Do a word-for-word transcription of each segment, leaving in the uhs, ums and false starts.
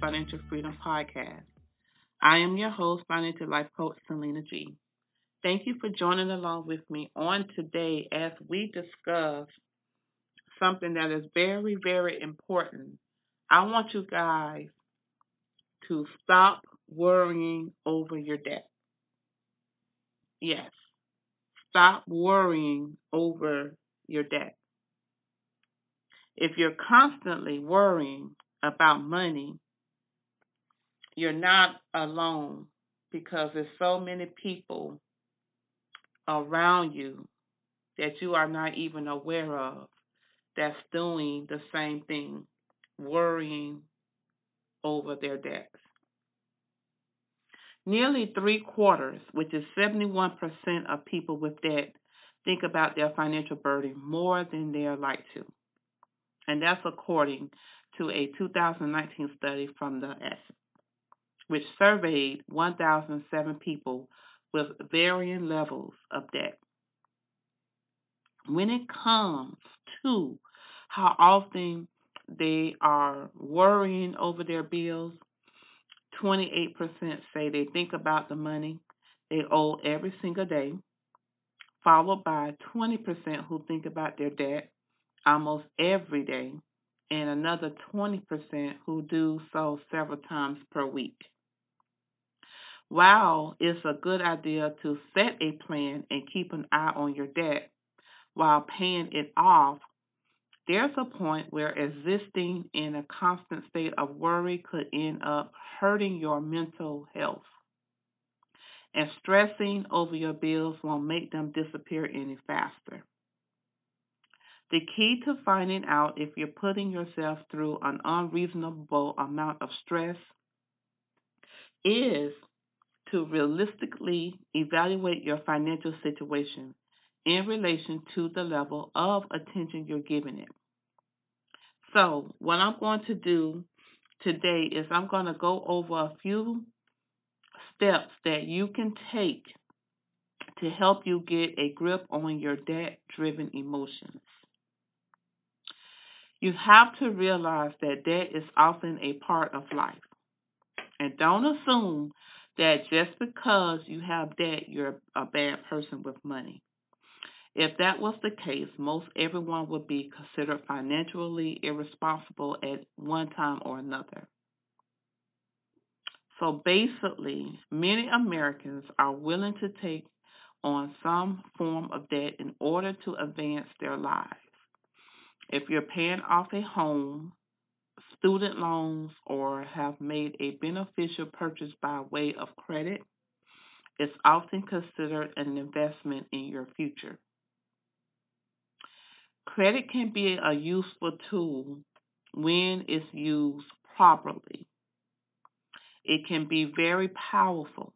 Financial Freedom Podcast. I am your host, financial life coach, Selena G. Thank you for joining along with me on today as we discuss something that is very, very important. I want you guys to stop worrying over your debt. Yes, stop worrying over your debt. If you're constantly worrying about money, you're not alone, because there's so many people around you that you are not even aware of that's doing the same thing, worrying over their debts. Nearly three quarters, which is seventy-one percent of people with debt, think about their financial burden more than they're like to. And that's according to a two thousand nineteen study from the S, which surveyed one thousand seven people with varying levels of debt. When it comes to how often they are worrying over their bills, twenty-eight percent say they think about the money they owe every single day, followed by twenty percent who think about their debt almost every day, and another twenty percent who do so several times per week. While it's a good idea to set a plan and keep an eye on your debt while paying it off, there's a point where existing in a constant state of worry could end up hurting your mental health. And stressing over your bills won't make them disappear any faster. The key to finding out if you're putting yourself through an unreasonable amount of stress is to realistically evaluate your financial situation in relation to the level of attention you're giving it. So, what I'm going to do today is I'm going to go over a few steps that you can take to help you get a grip on your debt-driven emotions. You have to realize that debt is often a part of life. And don't assume that just because you have debt, you're a bad person with money. If that was the case, most everyone would be considered financially irresponsible at one time or another. So basically, many Americans are willing to take on some form of debt in order to advance their lives. If you're paying off a home, student loans, or have made a beneficial purchase by way of credit, it's often considered an investment in your future. Credit can be a useful tool when it's used properly. It can be very powerful.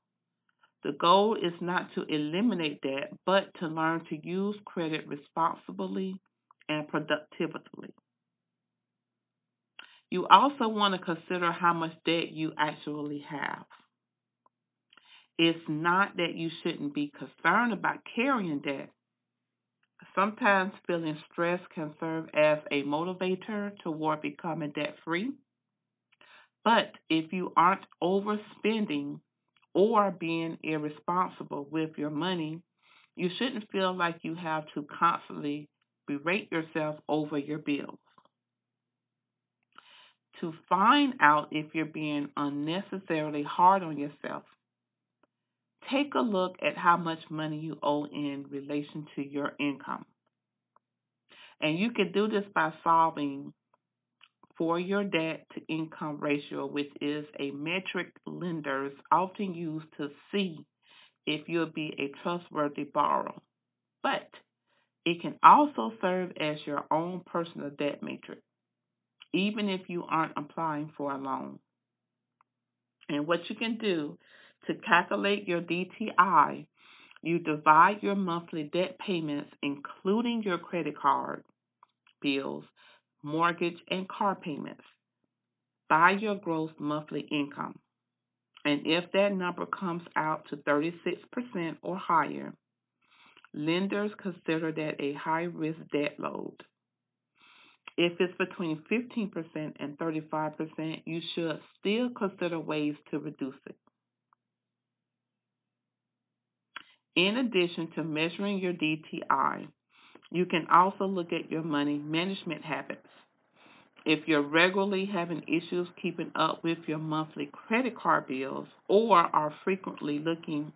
The goal is not to eliminate debt, but to learn to use credit responsibly and productively. You also want to consider how much debt you actually have. It's not that you shouldn't be concerned about carrying debt. Sometimes feeling stressed can serve as a motivator toward becoming debt-free. But if you aren't overspending or being irresponsible with your money, you shouldn't feel like you have to constantly berate yourself over your bills. To find out if you're being unnecessarily hard on yourself, take a look at how much money you owe in relation to your income. And you can do this by solving for your debt to income ratio, which is a metric lenders often use to see if you'll be a trustworthy borrower. but it can also serve as your own personal debt matrix, even if you aren't applying for a loan. And what you can do to calculate your D T I, you divide your monthly debt payments, including your credit card bills, mortgage, and car payments, by your gross monthly income. And if that number comes out to thirty-six percent or higher, lenders consider that a high-risk debt load. If it's between fifteen percent and thirty-five percent, you should still consider ways to reduce it. In addition to measuring your D T I, you can also look at your money management habits. If you're regularly having issues keeping up with your monthly credit card bills or are frequently looking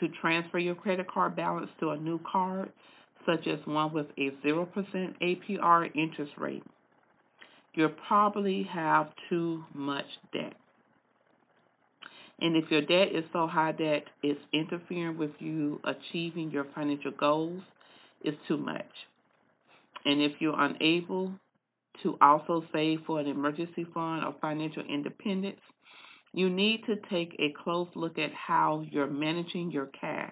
to transfer your credit card balance to a new card, such as one with a zero percent A P R interest rate, you probably have too much debt. And if your debt is so high that it's interfering with you achieving your financial goals, it's too much. And if you're unable to also save for an emergency fund or financial independence, you need to take a close look at how you're managing your cash.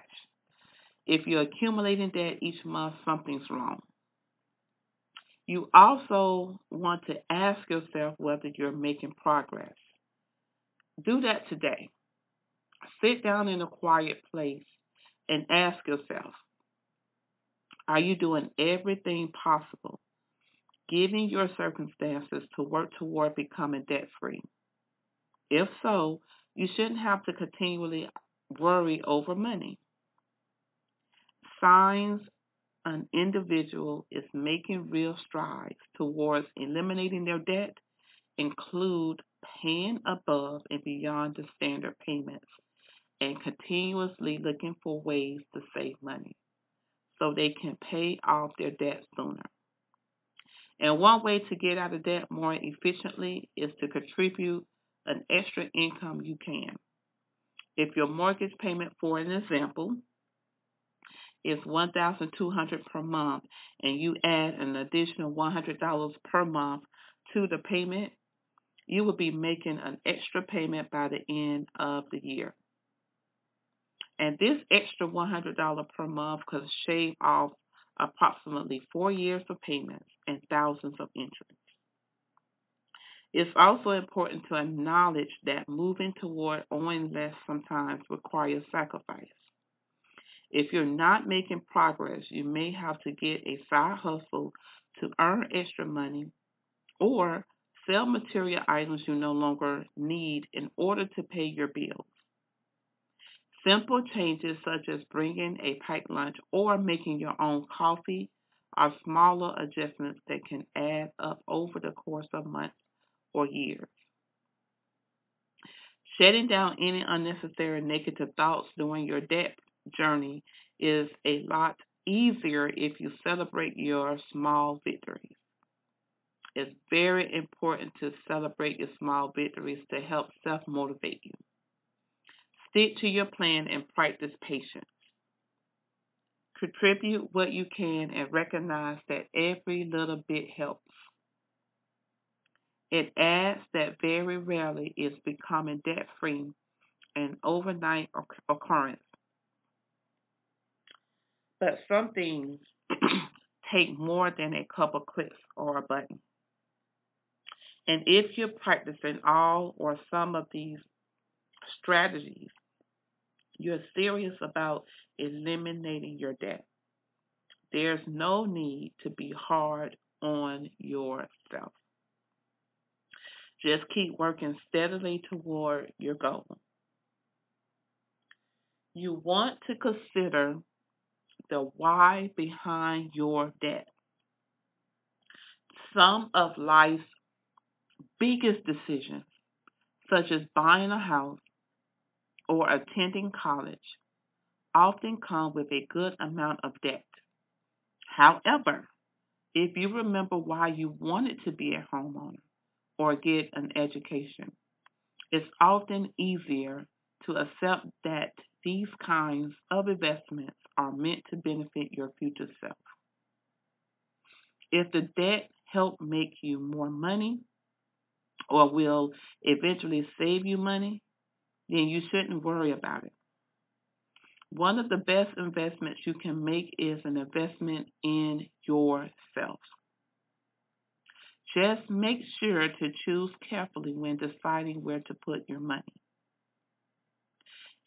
If you're accumulating debt each month, something's wrong. You also want to ask yourself whether you're making progress. Do that today. Sit down in a quiet place and ask yourself, are you doing everything possible, given your circumstances, to work toward becoming debt-free? If so, you shouldn't have to continually worry over money. Signs an individual is making real strides towards eliminating their debt include paying above and beyond the standard payments and continuously looking for ways to save money so they can pay off their debt sooner. And one way to get out of debt more efficiently is to contribute an extra income you can. If your mortgage payment, for an example, is one thousand two hundred dollars per month and you add an additional one hundred dollars per month to the payment, you will be making an extra payment by the end of the year. And this extra one hundred dollars per month could shave off approximately four years of payments and thousands of interest. It's also important to acknowledge that moving toward owing less sometimes requires sacrifice. If you're not making progress, you may have to get a side hustle to earn extra money or sell material items you no longer need in order to pay your bills. Simple changes such as bringing a packed lunch or making your own coffee are smaller adjustments that can add up over the course of months or years. Shutting down any unnecessary negative thoughts during your debt journey is a lot easier if you celebrate your small victories. It's very important to celebrate your small victories to help self-motivate you. Stick to your plan and practice patience. Contribute what you can and recognize that every little bit helps. It adds that very rarely is becoming debt-free an overnight occurrence. But some things take more than a couple clicks or a button. And if you're practicing all or some of these strategies, you're serious about eliminating your debt. There's no need to be hard on yourself. Just keep working steadily toward your goal. You want to consider the why behind your debt. Some of life's biggest decisions, such as buying a house or attending college, often come with a good amount of debt. However, if you remember why you wanted to be a homeowner or get an education, it's often easier to accept that these kinds of investments are meant to benefit your future self. If the debt helps make you more money or will eventually save you money, then you shouldn't worry about it. One of the best investments you can make is an investment in yourself. Just make sure to choose carefully when deciding where to put your money.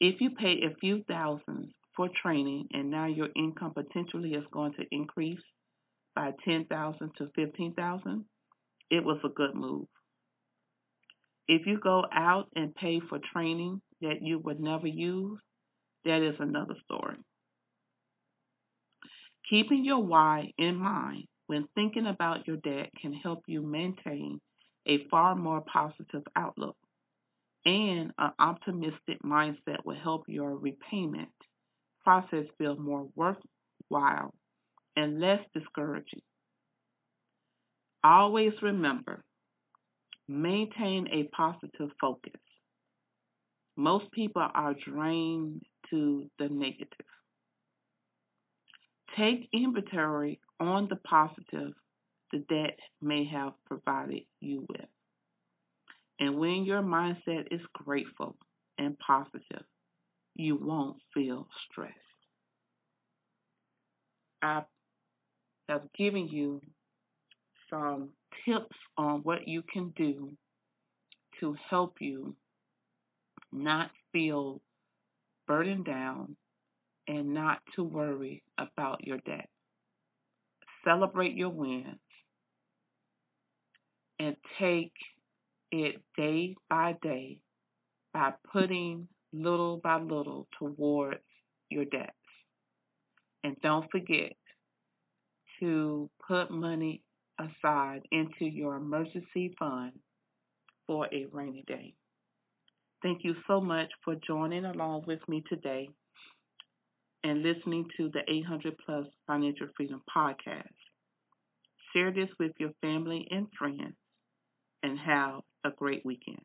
If you pay a few thousands for training and now your income potentially is going to increase by ten thousand dollars to fifteen thousand dollars, it was a good move. If you go out and pay for training that you would never use, that is another story. Keeping your why in mind when thinking about your debt can help you maintain a far more positive outlook, and an optimistic mindset will help your repayment process feel more worthwhile and less discouraging. Always remember, maintain a positive focus. Most people are drained to the negative. Take inventory on the positive the debt may have provided you with. And when your mindset is grateful and positive, you won't feel stressed. I have given you some tips on what you can do to help you not feel burdened down and not to worry about your debt. Celebrate your wins and take it day by day by putting little by little towards your debts. And don't forget to put money aside into your emergency fund for a rainy day. Thank you so much for joining along with me today and listening to the eight hundred plus Financial Freedom Podcast. Share this with your family and friends, and have a great weekend.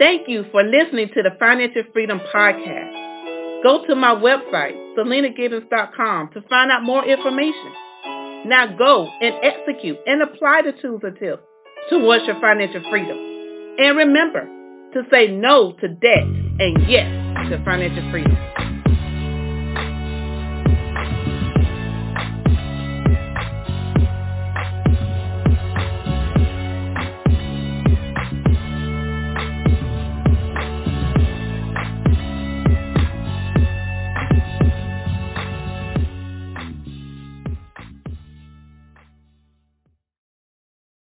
Thank you for listening to the Financial Freedom Podcast. Go to my website, selena gibbons dot com, to find out more information. Now go and execute and apply the tools and tips towards your financial freedom. And remember to say no to debt and yes to financial freedom.